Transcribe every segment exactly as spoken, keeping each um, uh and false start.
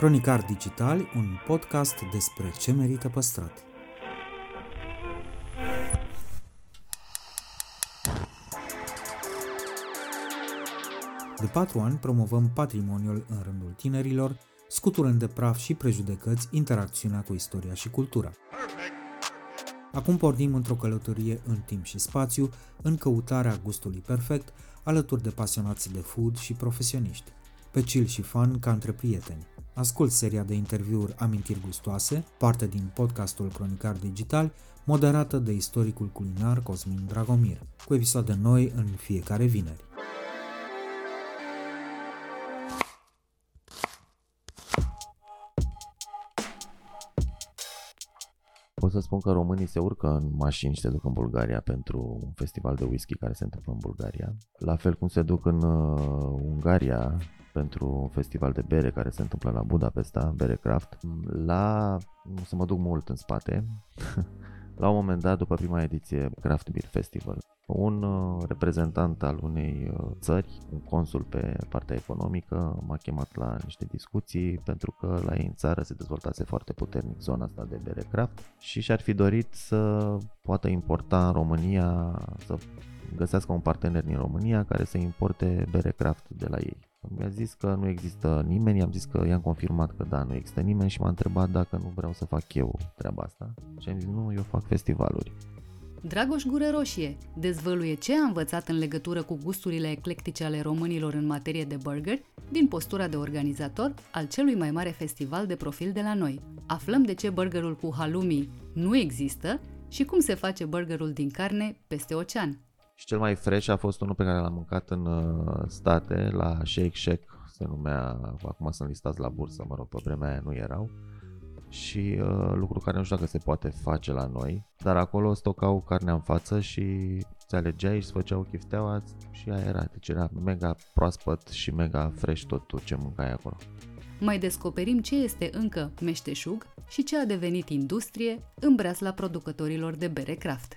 Cronicari Digital, un podcast despre ce merită păstrat. De patru ani promovăm patrimoniul în rândul tinerilor, scuturând de praf și prejudecăți interacțiunea cu istoria și cultura. Acum pornim într-o călătorie în timp și spațiu, în căutarea gustului perfect, alături de pasionați de food și profesioniști. Pe chill și fun ca între prieteni. Ascult seria de interviuri Amintiri Gustoase, parte din podcastul Cronicar Digital, moderată de istoricul culinar Cosmin Dragomir, cu episoade noi în fiecare vineri. Pot să spun că românii se urcă în mașini și se duc în Bulgaria pentru un festival de whisky care se întâmplă în Bulgaria. La fel cum se duc în uh, Ungaria pentru un festival de bere care se întâmplă la Budapesta, Bere Craft. La... o să mă duc mult în spate. La un moment dat, după prima ediție Craft Beer Festival, un uh, reprezentant al unei uh, țări, un consul pe partea economică, m-a chemat la niște discuții pentru că la ei în țară se dezvoltase foarte puternic zona asta de bere craft și și-ar fi dorit să poată importa în România, să găsească un partener din România care să importe bere craft de la ei. Mi-a zis că nu există nimeni, i-am zis că i-am confirmat că da, nu există nimeni și m-a întrebat dacă nu vreau să fac eu treaba asta și am zis nu, eu fac festivaluri. Dragoș Gurăroșie dezvăluie ce a învățat în legătură cu gusturile eclectice ale românilor în materie de burger din postura de organizator al celui mai mare festival de profil de la noi. Aflăm de ce burgerul cu halloumi nu există și cum se face burgerul din carne peste ocean. Și cel mai fresh a fost unul pe care l-am mâncat în state, la Shake Shack, se numea, acum sunt listați la bursă, mă rog, pe vremea aia nu erau. Și uh, lucru care nu știu dacă se poate face la noi, dar acolo stocau carnea în față și se alegeai și se făceau chifteaua și aia era, deci era mega proaspăt și mega fresh tot ce mâncai acolo. Mai descoperim ce este încă meșteșug și ce a devenit industrie în breasla producătorilor de bere craft.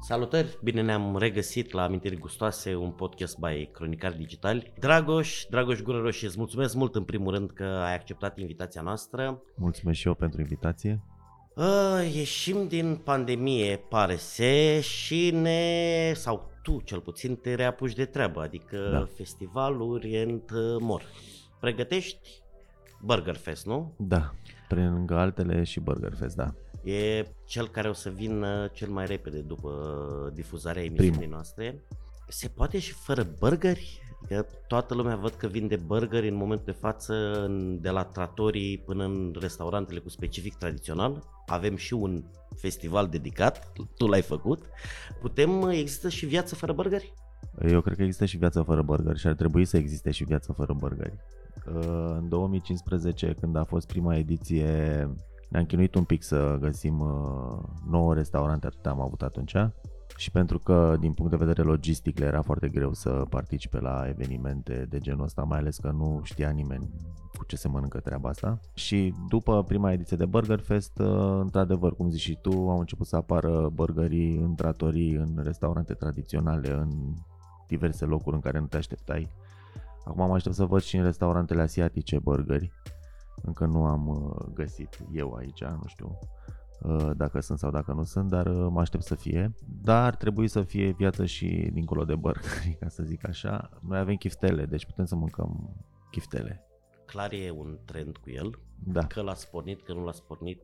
Salutări! Bine ne-am regăsit la Amintiri Gustoase, un podcast by Cronicari Digital. Dragoș, Dragoș Gurăroșie, îți mulțumesc mult în primul rând că ai acceptat invitația noastră. Mulțumesc și eu pentru invitație. A, ieșim din pandemie, pare se, și ne, sau tu cel puțin, te reapuci de treabă, adică da. Festivaluri and more. Pregătești Burger Fest, nu? Da, prin altele și Burger Fest, da. E cel care o să vină cel mai repede după difuzarea emisiunii Prim. noastre. Se poate și fără burgeri? Că toată lumea văd că vinde burgeri în momentul de față de la tratorii până în restaurantele cu specific tradițional. Avem și un festival dedicat, tu l-ai făcut. Putem, există și viață fără burgeri? Eu cred că există și viață fără burgeri și ar trebui să existe și viață fără burgeri. În două mii cincisprezece, când a fost prima ediție, ne-am chinuit un pic să găsim nouă restaurante, atât am avut atunci și pentru că din punct de vedere logistic le era foarte greu să participe la evenimente de genul ăsta, mai ales că nu știa nimeni cu ce se mănâncă treaba asta. Și după prima ediție de Burger Fest, într-adevăr, cum zici și tu, au început să apară burgerii în tratorii, în restaurante tradiționale, în diverse locuri în care nu te așteptai. Acum am aștept să văd și în restaurantele asiatice burgeri. Încă nu am găsit eu aici, nu știu dacă sunt sau dacă nu sunt, dar mă aștept să fie. Dar trebuie să fie viață și dincolo de burgeri, ca să zic așa. Noi avem chiftele, deci putem să mâncăm chiftele. Clar e un trend cu el, da. Că l-ați pornit, că nu l-ați pornit,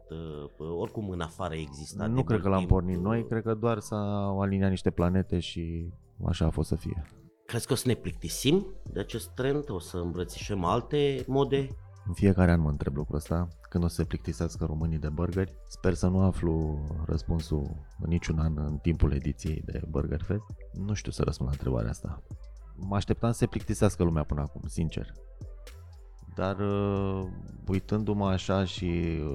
oricum în afară exista. Nu cred că l-am pornit de... noi, cred că doar s-au aliniat niște planete și așa a fost să fie. Crezi că o să ne plictisim de acest trend? O să îmbrățișăm alte mode? În fiecare an mă întreb lucrul ăsta, când o să se plictisească românii de burgeri. Sper să nu aflu răspunsul în niciun an în timpul ediției de Burger Fest. Nu știu să răspund la întrebarea asta. mă așteptam să se plictisească lumea până acum, sincer. Dar uitându-mă așa și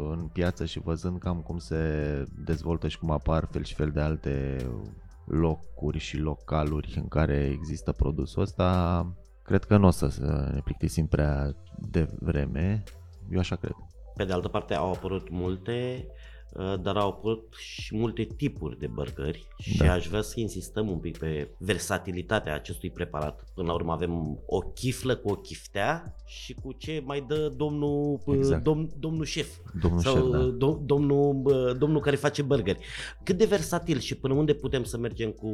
în piață și văzând cam cum se dezvoltă și cum apar fel și fel de alte locuri și localuri în care există produsul ăsta, cred că nu o să ne plictisim prea devreme, eu așa cred. Pe de altă parte au apărut multe, dar au apărut și multe tipuri de burgeri și da. Aș vrea să insistăm un pic pe versatilitatea acestui preparat. Până la urmă avem o chiflă cu o chiftea și cu ce mai dă domnul, exact. dom, domnul șef domnul sau șef, da. dom, domnul, domnul care face burgeri. Cât de versatil și până unde putem să mergem cu,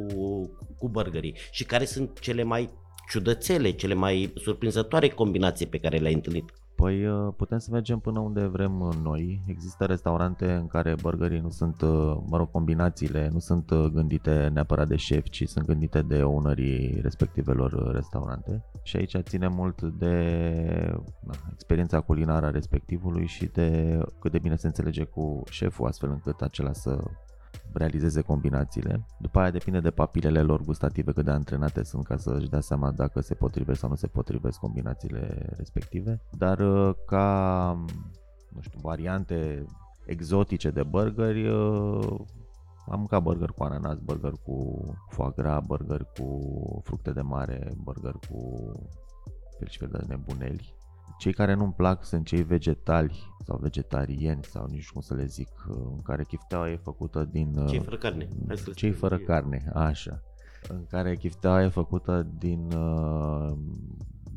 cu burgerii și care sunt cele mai ciudățele, cele mai surprinzătoare combinații pe care le-ai întâlnit? Păi putem să mergem până unde vrem noi. Există restaurante în care burgerii nu sunt, mă rog, combinațiile nu sunt gândite neapărat de șef, ci sunt gândite de ownerii respectivelor restaurante. Și aici ține mult de na, experiența culinară a respectivului și de cât de bine se înțelege cu șeful, astfel încât acela să realizeze combinațiile. După aia depinde de papilele lor gustative, cât de antrenate sunt, ca să își dea seama dacă se potrivesc sau nu se potrivesc combinațiile respective. Dar ca, nu știu, variante exotice de burgeri, am mâncat burger cu ananas, burger cu foie gras, burger cu fructe de mare, burger cu fel și fel de nebuneli. Cei care nu-mi plac sunt cei vegetali sau vegetarieni sau nici cum să le zic, în care chifteaua e făcută din... Cei fără carne. Cei fără carne, așa. În care chifteaua e făcută din...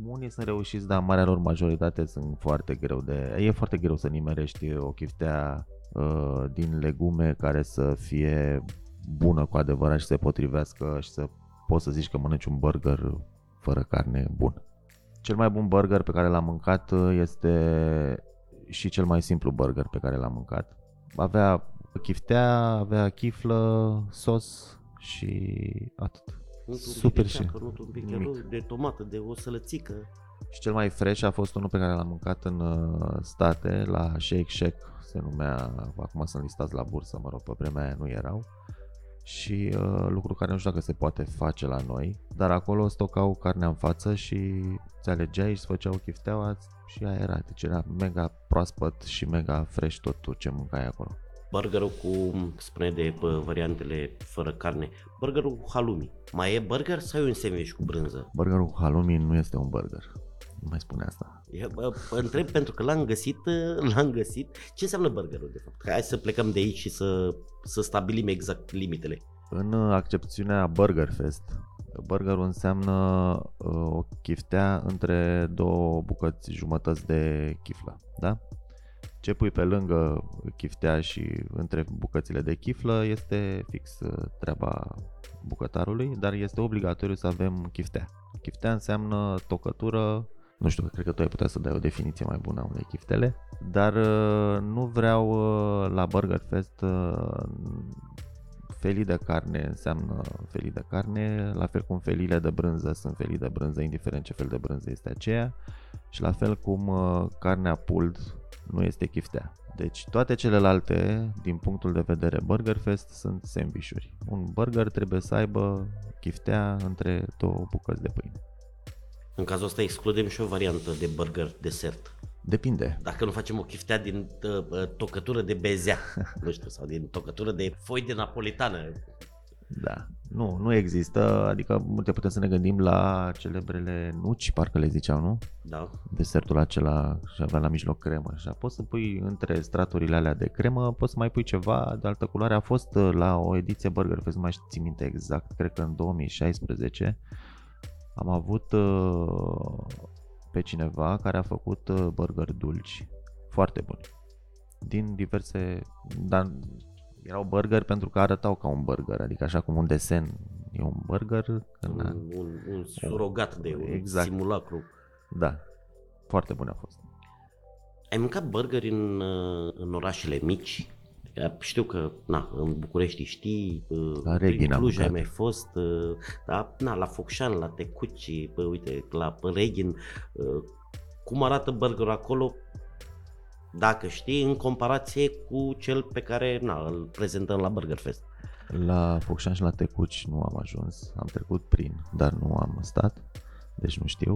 Unii sunt reușiți, dar marea lor majoritate sunt foarte greu de... E foarte greu să nimerești o chiftea din legume care să fie bună cu adevărat și să se potrivească și să poți să zici că mănânci un burger fără carne bun. Cel mai bun burger pe care l-am mâncat este și cel mai simplu burger pe care l-am mâncat. Avea chiftea, avea chiflă, sos și atât. Super și un pic de tomată, de o sălățică. Și cel mai fresh a fost unul pe care l-am mâncat în state, la Shake Shack se numea, acum sunt listați la bursă, mă rog, pe vremea aia nu erau. Și uh, lucru care nu știu dacă se poate face la noi, dar acolo stocau carnea în față și ți alegeai și îți făceau chifteaua și aia era, deci era mega proaspăt și mega fresh totul ce mâncai acolo. Burgerul cu, spune de variantele fără carne, burgerul cu halumi, mai e burger sau e un sandwich cu brânză? Burgerul cu halumi nu este un burger. Nu mai spune asta. Eu, bă, întreb pentru că l-am găsit, l-am găsit. Ce înseamnă burgerul de fapt? Hai să plecăm de aici și să, să stabilim exact limitele. În accepțiunea Burger Fest, burgerul înseamnă uh, o chiftea între două bucăți jumătăți de chiflă, da? Ce pui pe lângă chiftea și între bucățile de chiflă este fix treaba bucătarului, dar este obligatoriu să avem chiftea. Chiftea înseamnă tocătură. Nu știu, cred că tu ai putea să dai o definiție mai bună a unei chiftele, dar nu vreau la Burger Fest felii de carne înseamnă felii de carne, la fel cum felile de brânză sunt felii de brânză, indiferent ce fel de brânză este aceea, și la fel cum carnea pulled nu este chiftea. Deci toate celelalte, din punctul de vedere Burger Fest, sunt sandvișuri. Un burger trebuie să aibă chiftea între două bucăți de pâine. În cazul ăsta excludem și o variantă de burger desert. Depinde. Dacă nu facem o chiftea din uh, tocătură de bezea, nu știu, sau din tocătură de foi de napolitană. Da, nu, nu există, adică multe putem să ne gândim la celebrele nuci, parcă le ziceau, nu? Da. Desertul acela și avea la mijloc cremă, așa. Poți să pui între straturile alea de cremă, poți să mai pui ceva de altă culoare. A fost la o ediție Burger Fest, nu mai țin minte exact, cred că în două mii șaisprezece, am avut pe cineva care a făcut burgeri dulci foarte buni. Din diverse, dar erau burgeri pentru că arătau ca un burger, adică așa cum un desen e un burger. Un, a... un, un surogat de un exact. Simulacru. Da, foarte bun a fost. Ai mâncat burgeri în, în orașele mici? Știu că, na, în București știi, la Reghin, prin Cluj ai mai fost, da, na, la Focșani, la Tecuci, bă, uite, la Reghin. Cum arată burgerul acolo, dacă știi, în comparație cu cel pe care, na, îl prezentăm la Burger Fest? La Focșani și la Tecuci nu am ajuns, am trecut prin, dar nu am stat. deci nu știu.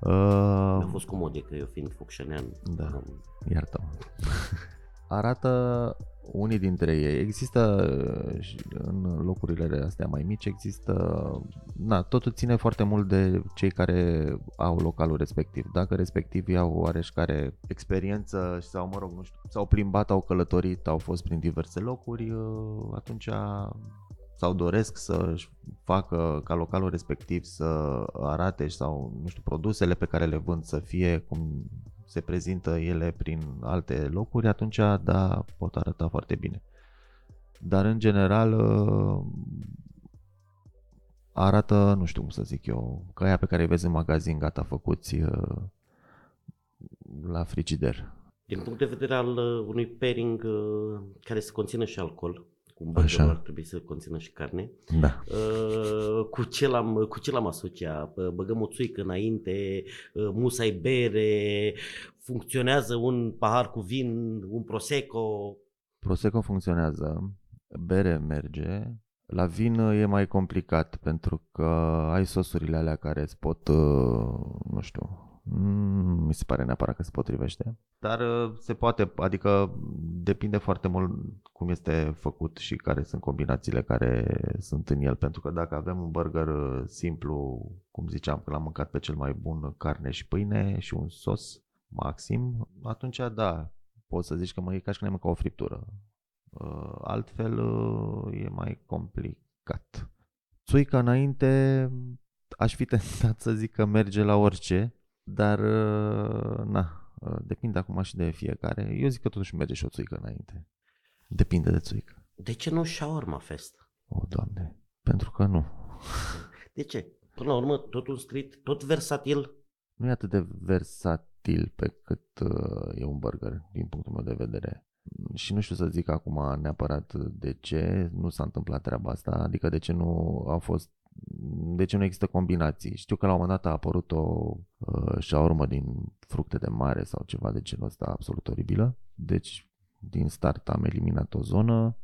Uh, Am fost comode, că eu fiind focșănean. Da, iartă-mă. Arată unii dintre ei. Există în locurile astea mai mici, există, na, totul ține foarte mult de cei care au localul respectiv. Dacă respectivii au oareșcare experiență sau, mă rog, nu știu, s-au plimbat, au călătorit, au fost prin diverse locuri, atunci sau doresc să-și facă ca localul respectiv să arate sau, nu știu, produsele pe care le vând să fie cum se prezintă ele prin alte locuri, atunci, da, pot arăta foarte bine. Dar, în general, arată, nu știu cum să zic eu, ca aia pe care îi vezi în magazin, gata, făcuți la frigider. Din punct de vedere al unui pairing care se conține și alcool, cum burgerul ar trebui să conțină și carne. Da. Cu ce l-am, cu ce l-am asociat? Băgăm o țuică înainte, musai bere, funcționează un pahar cu vin, un prosecco? Prosecco funcționează, bere merge, la vin e mai complicat pentru că ai sosurile alea care îți pot, nu știu... Mm, mi se pare neapărat că se potrivește. Dar se poate, adică depinde foarte mult cum este făcut și care sunt combinațiile care sunt în el. Pentru că dacă avem un burger simplu, cum ziceam, că l-am mâncat pe cel mai bun carne și pâine și un sos maxim, atunci da, poți să zici că mă e ca și când ai mâncat o friptură. Altfel e mai complicat. Țuica înainte aș fi tentat să zic că merge la orice. Dar, na, depinde acum și de fiecare. Eu zic că totuși merge și o țuică înainte. Depinde de țuică. De ce nu Shawarma Fest? O, Doamne, pentru că nu. De ce? Până la urmă, tot un street, tot versatil? Nu e atât de versatil pe cât uh, e un burger, din punctul meu de vedere. Și nu știu să zic acum neapărat de ce nu s-a întâmplat treaba asta, adică de ce nu au fost, de ce nu există combinații. Știu că la un moment dat a apărut o uh, shawarma din fructe de mare sau ceva de genul ăsta absolut oribilă. Deci din start am eliminat o zonă.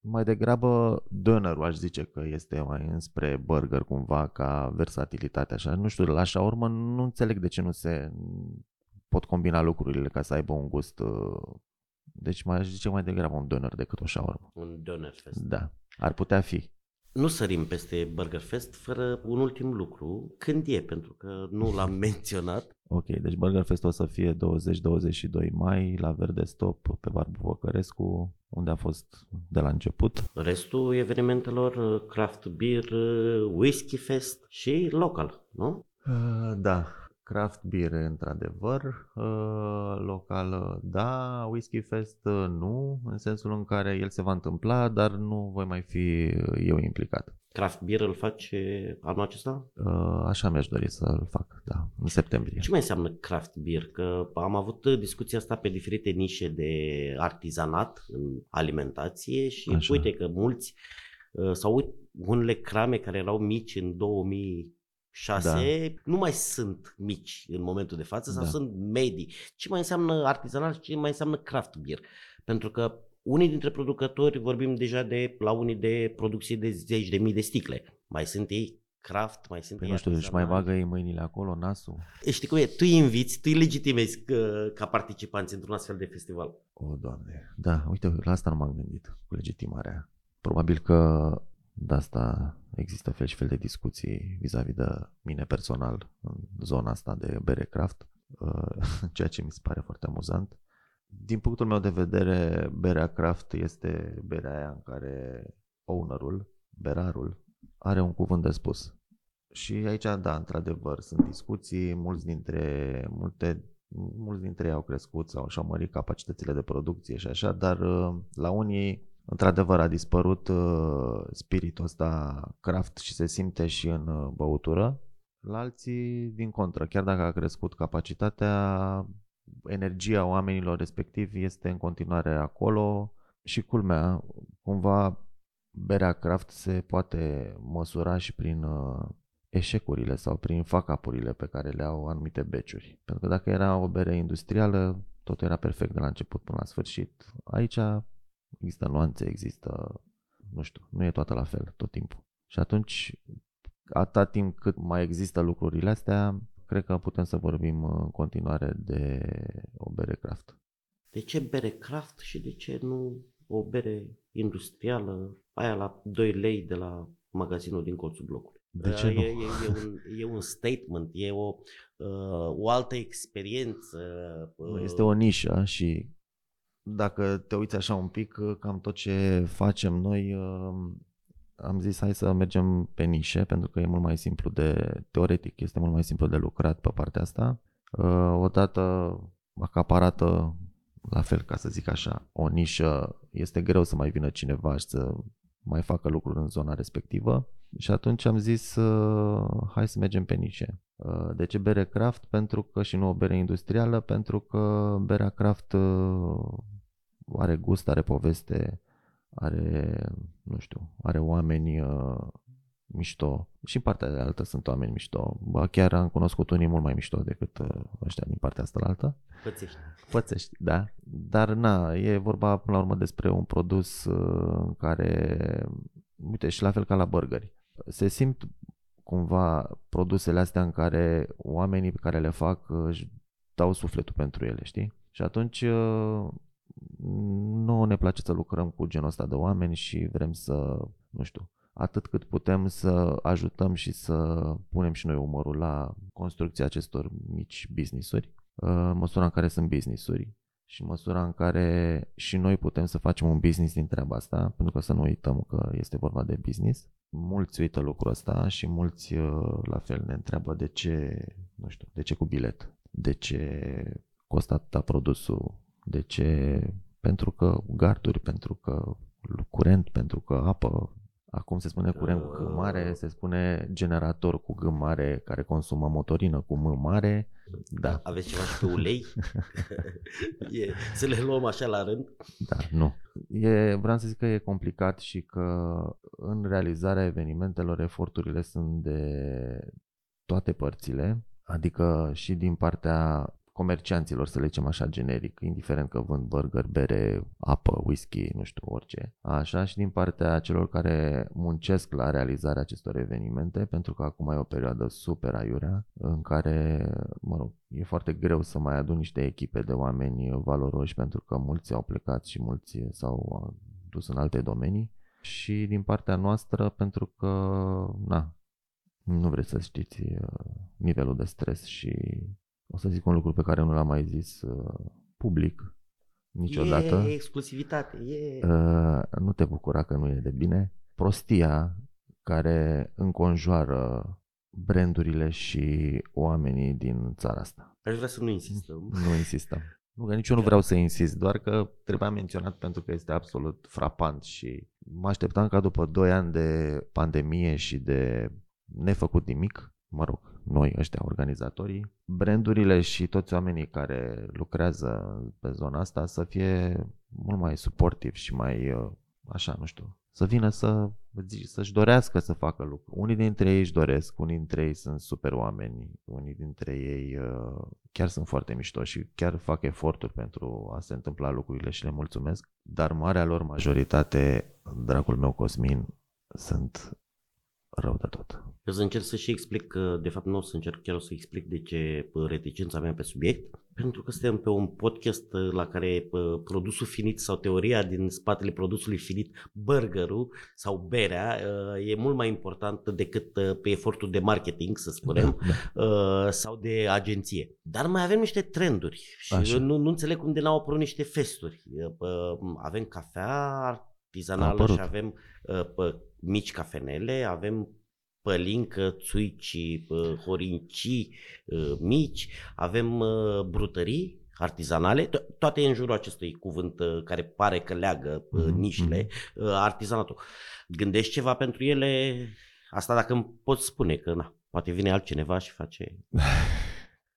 Mai degrabă dönerul aș zice că este mai înspre burger cumva ca versatilitate așa. Nu știu, la shawarma nu înțeleg de ce nu se pot combina lucrurile ca să aibă un gust. Uh, deci mai aș zice mai degrabă un döner decât o shawarma. Un döner fest. Da, ar putea fi. Nu sărim peste Burger Fest fără un ultim lucru, când e, pentru că nu l-am menționat. Ok, deci Burger Fest o să fie douăzeci douăzeci și doi mai la Verde Stop pe Barbu Văcărescu, unde a fost de la început. Restul evenimentelor, Craft Beer, Whisky Fest și local, nu? Uh, da, Craft Beer într-adevăr, uh, local da, Whisky Fest nu, în sensul în care el se va întâmpla, dar nu voi mai fi eu implicat. Craft Beer îl faci anul acesta? Uh, așa mi-aș dori să-l fac, da, în septembrie. Ce mai înseamnă Craft Beer? Că am avut discuția asta pe diferite nișe de artizanat în alimentație și așa. Uite că mulți, uh, sau uite, unele crame care erau mici în două mii, șase, da. Nu mai sunt mici în momentul de față sau da. Sunt medii. Ce mai înseamnă artizanal și ce mai înseamnă craft beer? Pentru că unii dintre producători, vorbim deja de la unii de producție de zeci de mii de sticle. Mai sunt ei craft, mai sunt păi ei artizanal. Nu știu, își mai bagă ei mâinile acolo, nasul. Știi cum e, tu îi inviți, tu îi legitimezi ca, ca participanți într-un astfel de festival. O, Doamne, da, uite, la asta nu m-am gândit, cu legitimarea. Probabil că de asta există fel și fel de discuții vis-a-vis de mine personal în zona asta de bere craft, ceea ce mi se pare foarte amuzant. Din punctul meu de vedere, berea craft este berea aia în care ownerul, berarul, are un cuvânt de spus. Și aici, da, într-adevăr, sunt discuții, mulți dintre, multe, mulți dintre ei au crescut sau și-au mărit capacitățile de producție și așa, dar la unii într-adevăr a dispărut uh, spiritul ăsta craft și se simte și în uh, băutură. La alții, din contră, chiar dacă a crescut capacitatea, energia oamenilor respectivi este în continuare acolo și culmea, cumva berea craft se poate măsura și prin uh, eșecurile sau prin fuck-up-urile pe care le au anumite beciuri. Pentru că dacă era o bere industrială, totul era perfect de la început până la sfârșit. Aici există nuanțe, există, nu știu, nu e toată la fel tot timpul. Și atunci Atât timp cât mai există lucrurile astea, cred că putem să vorbim în continuare de o bere craft. De ce bere craft și de ce nu o bere industrială, aia la doi lei de la magazinul din colțul blocului? De ce nu? E, e, e, un, e un statement, e o, o altă experiență. Este o nișă și dacă te uiți așa un pic, cam tot ce facem noi, am zis hai să mergem pe nișe, pentru că e mult mai simplu de, teoretic, este mult mai simplu de lucrat pe partea asta. Odată acaparată, la fel ca să zic așa, o nișă, este greu să mai vină cineva și să mai facă lucruri în zona respectivă. Și atunci am zis uh, hai să mergem pe nișe. Uh, de ce bere craft? Pentru că și nu o bere industrială, pentru că berea craft uh, are gust, are poveste, are, nu știu, are oameni uh, mișto. Și în partea de altă sunt oameni mișto. Ba chiar am cunoscut unii mult mai mișto decât uh, ăștia din partea asta la altă. Pățești. Pățești, da. Dar na, e vorba până la urmă despre un produs uh, care, uite, și la fel ca la burgeri. Se simt cumva produsele astea în care oamenii pe care le fac își dau sufletul pentru ele, știi? Și atunci nouă ne place să lucrăm cu genul ăsta de oameni și vrem să, nu știu, atât cât putem să ajutăm și să punem și noi umărul la construcția acestor mici business-uri, în măsura în care sunt business-uri și în măsura în care și noi putem să facem un business din treaba asta, pentru că să nu uităm că este vorba de business. Mulți uită lucrul ăsta și mulți la fel ne întreabă de ce, nu știu, de ce cu bilet, de ce costă atâta produsul, de ce, pentru că garduri, pentru că curent, pentru că apă, acum se spune curent cu G mare, se spune generator cu G mare care consumă motorină cu M mare. Da. Aveți ceva și pe ulei? e, să le luăm așa la rând? Da, nu. E, vreau să zic că e complicat și că în realizarea evenimentelor eforturile sunt de toate părțile, adică și din partea comercianților, să le zicem așa generic, indiferent că vând burger, bere, apă, whisky, nu știu, orice. Așa și din partea celor care muncesc la realizarea acestor evenimente, pentru că acum e o perioadă super aiurea în care, mă rog, e foarte greu să mai adun niște echipe de oameni valoroși pentru că mulți au plecat și mulți s-au dus în alte domenii. Și din partea noastră pentru că, na, nu vreți să știți nivelul de stres și o să zic un lucru pe care nu l-am mai zis uh, public niciodată. E exclusivitate. E... Uh, nu te bucura că nu e de bine. Prostia care înconjoară brandurile și oamenii din țara asta. Aș vrea să nu insistăm. Nu insistăm. Nu, că nici eu nu vreau să insist, doar că trebuia menționat pentru că este absolut frapant și mă așteptam ca după doi ani de pandemie și de nefăcut nimic, mă rog, noi ăștia organizatorii, brandurile și toți oamenii care lucrează pe zona asta să fie mult mai suportivi și mai așa, nu știu, să vină să, să-și dorească să facă lucruri. Unii dintre ei își doresc, unii dintre ei sunt super oameni, unii dintre ei chiar sunt foarte mișto și chiar fac eforturi pentru a se întâmpla lucrurile și le mulțumesc, dar marea lor majoritate, dragul meu Cosmin, sunt rău de tot. Eu să încerc să și explic, de fapt nu o să încerc, chiar o să explic de ce reticența mea pe subiect, pentru că suntem pe un podcast la care produsul finit sau teoria din spatele produsului finit, burgerul sau berea, e mult mai important decât pe efortul de marketing, să spunem, da, sau de agenție. Dar mai avem niște trenduri și nu, nu înțeleg cum de n-au apărut niște festuri. Avem cafea artizanală și avem mici cafenele, avem pălincă, țuicii, horincii mici, avem brutării artizanale, to- toate în jurul acestui cuvânt care pare că leagă mm-hmm. nișele, artizanatul. Gândești ceva pentru ele? Asta dacă îmi poți spune, că na, poate vine altcineva și face...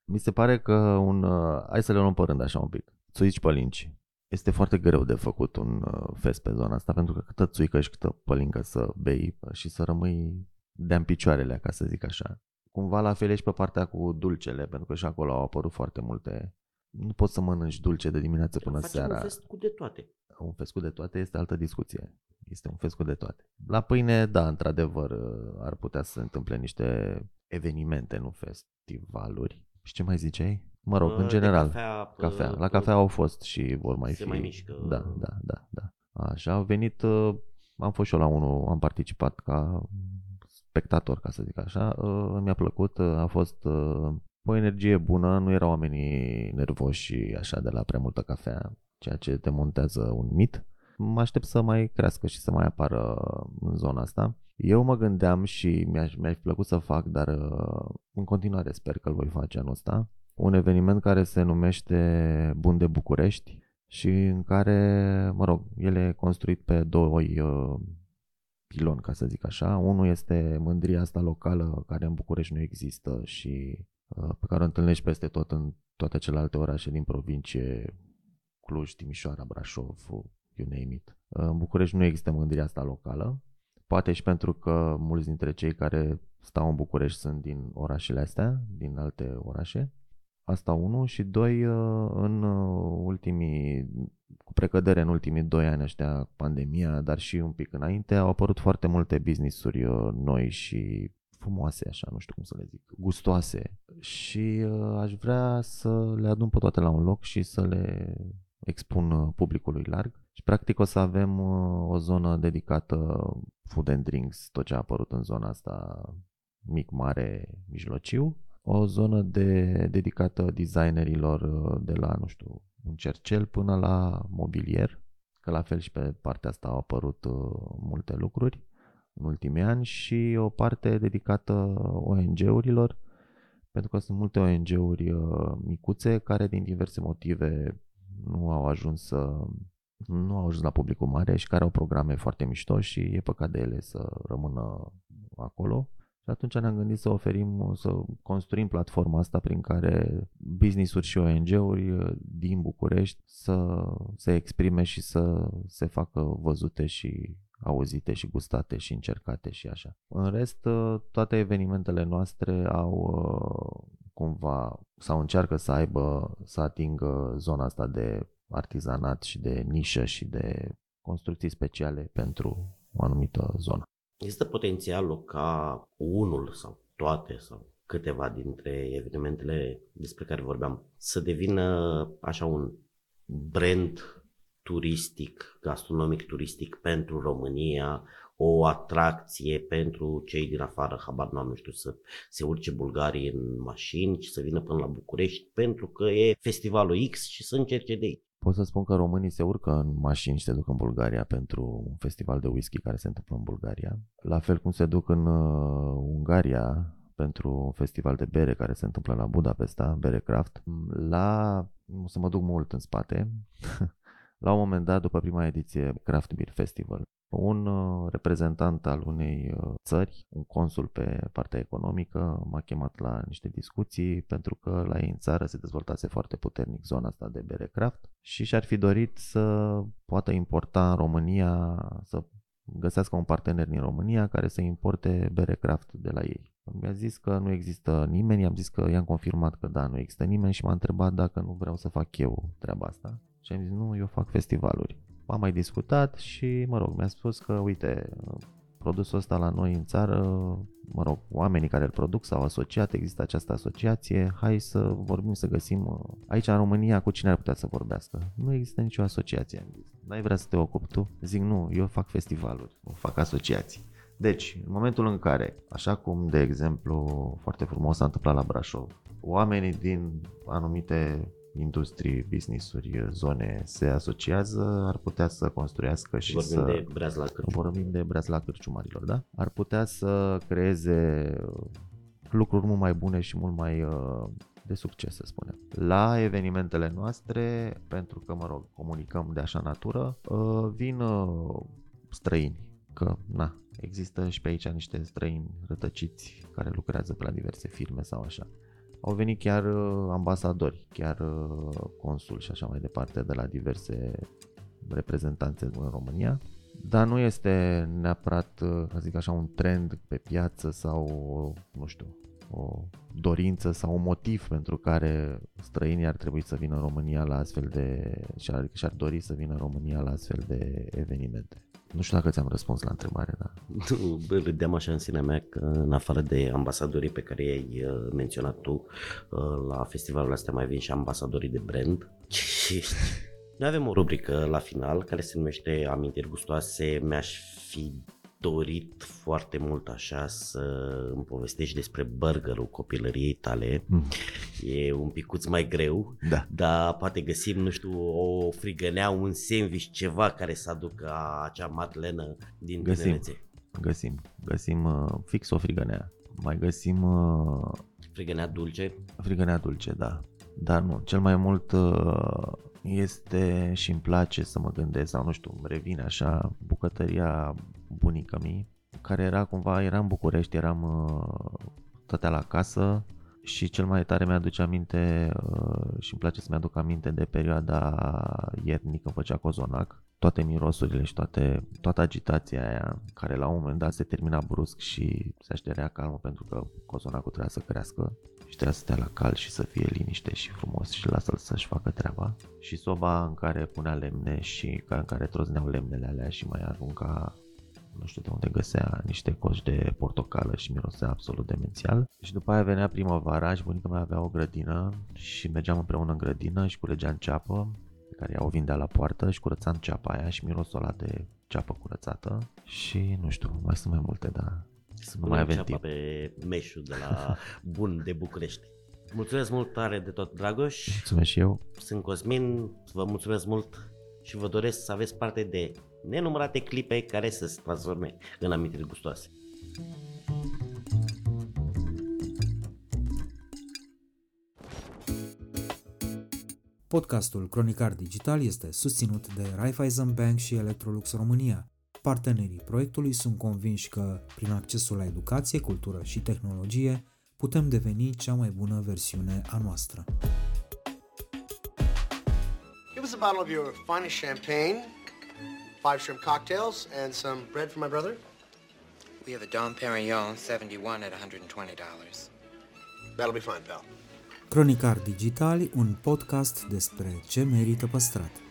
Mi se pare că un... Hai să le luăm pe rând așa un pic. Țuici, pălinci. Este foarte greu de făcut un fest pe zona asta, pentru că câtă țuică și câtă pălincă să bei și să rămâi de-am picioarele, ca să zic așa. Cumva la fel ești pe partea cu dulcele, pentru că și acolo au apărut foarte multe. Nu poți să mănânci dulce de dimineață până seara. Facem un fest cu de toate. Un fest cu de toate este altă discuție. Este un fescu de toate. La pâine, da, într-adevăr, ar putea să se întâmple niște evenimente, nu festivaluri. Și ce mai ziceai? Mă rog, uh, în general, cafea, cafea. La cafea uh, au fost și vor mai se fi. Mai mișcă. Da, da, da, da. Așa, au venit, uh, am fost și eu la unul, am participat ca spectator, ca să zic așa, uh, mi-a plăcut, uh, a fost uh, o energie bună, nu erau oamenii nervoși și așa de la prea multă cafea, ceea ce demontează un mit. Mă aștept să mai crească și să mai apară în zona asta. Eu mă gândeam și mi-aș, mi-aș plăcut să fac, dar în continuare sper că îl voi face anul ăsta, un eveniment care se numește Bun de București și în care, mă rog, el e construit pe doi uh, piloni, ca să zic așa. Unul este mândria asta locală care în București nu există și uh, pe care o întâlnești peste tot în toate celelalte orașe din provincie, Cluj, Timișoara, Brașov, you name it. În București nu există mândria asta locală, poate și pentru că mulți dintre cei care stau în București sunt din orașele astea, din alte orașe. Asta unu și doi, în ultimii, cu precădere în ultimii doi ani ăștia, pandemia, dar și un pic înainte, au apărut foarte multe business-uri noi și frumoase, așa, nu știu cum să le zic, gustoase. Și aș vrea să le adun pe toate la un loc și să le expun publicului larg. Și practic o să avem o zonă dedicată food and drinks, tot ce a apărut în zona asta mic, mare, mijlociu. O zonă de, dedicată designerilor de la, nu știu, un cercel până la mobilier, că la fel și pe partea asta au apărut multe lucruri în ultimii ani, și o parte dedicată O N G-urilor, pentru că sunt multe O N G-uri micuțe care din diverse motive nu au ajuns să... nu au ajuns la publicul mare și care au programe foarte mișto și e păcat de ele să rămână acolo. Și atunci ne-am gândit să oferim, să construim platforma asta prin care business-uri și O N G-uri din București să se exprime și să se facă văzute și auzite și gustate și încercate și așa. În rest, toate evenimentele noastre au cumva, sau încearcă să aibă, să atingă zona asta de artizanat și de nișă și de construcții speciale pentru o anumită zonă. Este potențialul ca unul sau toate sau câteva dintre evenimentele despre care vorbeam să devină așa un brand turistic, gastronomic turistic pentru România, o atracție pentru cei din afară, habar n-am, nu știu, să se urce bulgarii în mașini și să vină până la București pentru că e festivalul X și să încerce de aici. Pot să spun că românii se urcă în mașini și se duc în Bulgaria pentru un festival de whisky care se întâmplă în Bulgaria. La fel cum se duc în Ungaria pentru un festival de bere care se întâmplă la Budapesta, Bere Craft. La... o să mă duc mult în spate. La un moment dat, după prima ediție Craft Beer Festival, un reprezentant al unei țări, un consul pe partea economică, m-a chemat la niște discuții pentru că la ei în țară se dezvoltase foarte puternic zona asta de bere craft și și-ar fi dorit să poată importa în România, să găsească un partener din România care să importe bere craft de la ei. Mi-a zis că nu există nimeni, i-am zis că i-am confirmat că da, nu există nimeni și m-a întrebat dacă nu vreau să fac eu treaba asta. Și am zis, nu, eu fac festivaluri. Am mai discutat și, mă rog, mi-a spus că, uite, produsul ăsta la noi în țară, mă rog, oamenii care îl produc s-au asociat, există această asociație, hai să vorbim, să găsim aici în România cu cine ar putea să vorbească. Nu există nicio asociație, am zis. N-ai vrea să te ocupi tu? Zic, nu, eu fac festivaluri, eu fac asociații. Deci, în momentul în care, așa cum, de exemplu, foarte frumos s-a întâmplat la Brașov, oamenii din anumite... industrii, business-uri, zone se asociază, ar putea să construiască și vorbim să... Vorbim de breaz la cârciumarilor. Vorbim de breaz la cârciumarilor, da? Ar putea să creeze lucruri mult mai bune și mult mai de succes, să spunem. La evenimentele noastre, pentru că, mă rog, comunicăm de așa natură, vin străini, că, na, există și pe aici niște străini rătăciți care lucrează pe la diverse firme sau așa. Au venit chiar ambasadori, chiar consuli și așa mai departe de la diverse reprezentanțe în România, dar nu este neapărat, să zic așa, un trend pe piață sau, nu știu, o dorință sau un motiv pentru care străinii ar trebui să vină în România la astfel de, și-ar, și-ar dori să vină în România la astfel de evenimente. Nu știu dacă ți-am răspuns la întrebare, da. Râdeam așa în sinea mea că în afară de ambasadorii pe care i-ai menționat tu, la festivalul ăsta mai vin și ambasadorii de brand. Noi avem o rubrică la final care se numește Amintiri Gustoase. Mi-aș fi dorit foarte mult așa să îmi povestești despre burgerul copilăriei tale. Mm. E un picuț mai greu, da. Dar poate găsim, nu știu, o frigănea, un sandwich, ceva care să aducă acea madlenă din tinerețe. Găsim, găsim uh, fix o frigănea. Mai găsim... Uh, frigănea dulce? Frigănea dulce, da. Dar nu, cel mai mult... Uh, este și îmi place să mă gândesc, sau nu știu, îmi revine așa bucătăria bunica mi, care era cumva, era în București, eram tătea la casă și cel mai tare mi-aduce aminte și îmi place să mi-aduc aminte de perioada iernii când făcea cozonac, toate mirosurile și toate, toată agitația aia care la un moment dat se termina brusc și se așterea calmă pentru că cozonacul trebuia să crească. Și trebuia să stea la cal și să fie liniște și frumos și lasă-l să-și facă treaba. Și soba în care punea lemne și în care trozneau lemnele alea și mai arunca, nu știu de unde găsea, niște coși de portocală și mirosea absolut demențial. Și după aia venea primăvara și bunica mea avea o grădină și mergeam împreună în grădină și culegeam ceapă pe care ea o vindea la poartă și curățam ceapa aia și mirosul ăla de ceapă curățată. Și nu știu, mai sunt mai multe, dar... Să nu mai avem timp. Pe meșul de la Bun de București. Mulțumesc mult tare de tot, Dragoș. Mulțumesc și eu. Sunt Cosmin, vă mulțumesc mult și vă doresc să aveți parte de nenumărate clipe care să se transforme în amintiri gustoase. Podcastul Cronicar Digital este susținut de Raiffeisen Bank și Electrolux România. Partenerii proiectului sunt convinși că, prin accesul la educație, cultură și tehnologie, putem deveni cea mai bună versiune a noastră. Give us a bottle of your finest champagne, five shrimp cocktails and some bread for my brother. We have a Dom Perignon seventy-one at one hundred twenty dollars. That'll be fine, pal. Cronicari Digitali, un podcast despre ce merită păstrat.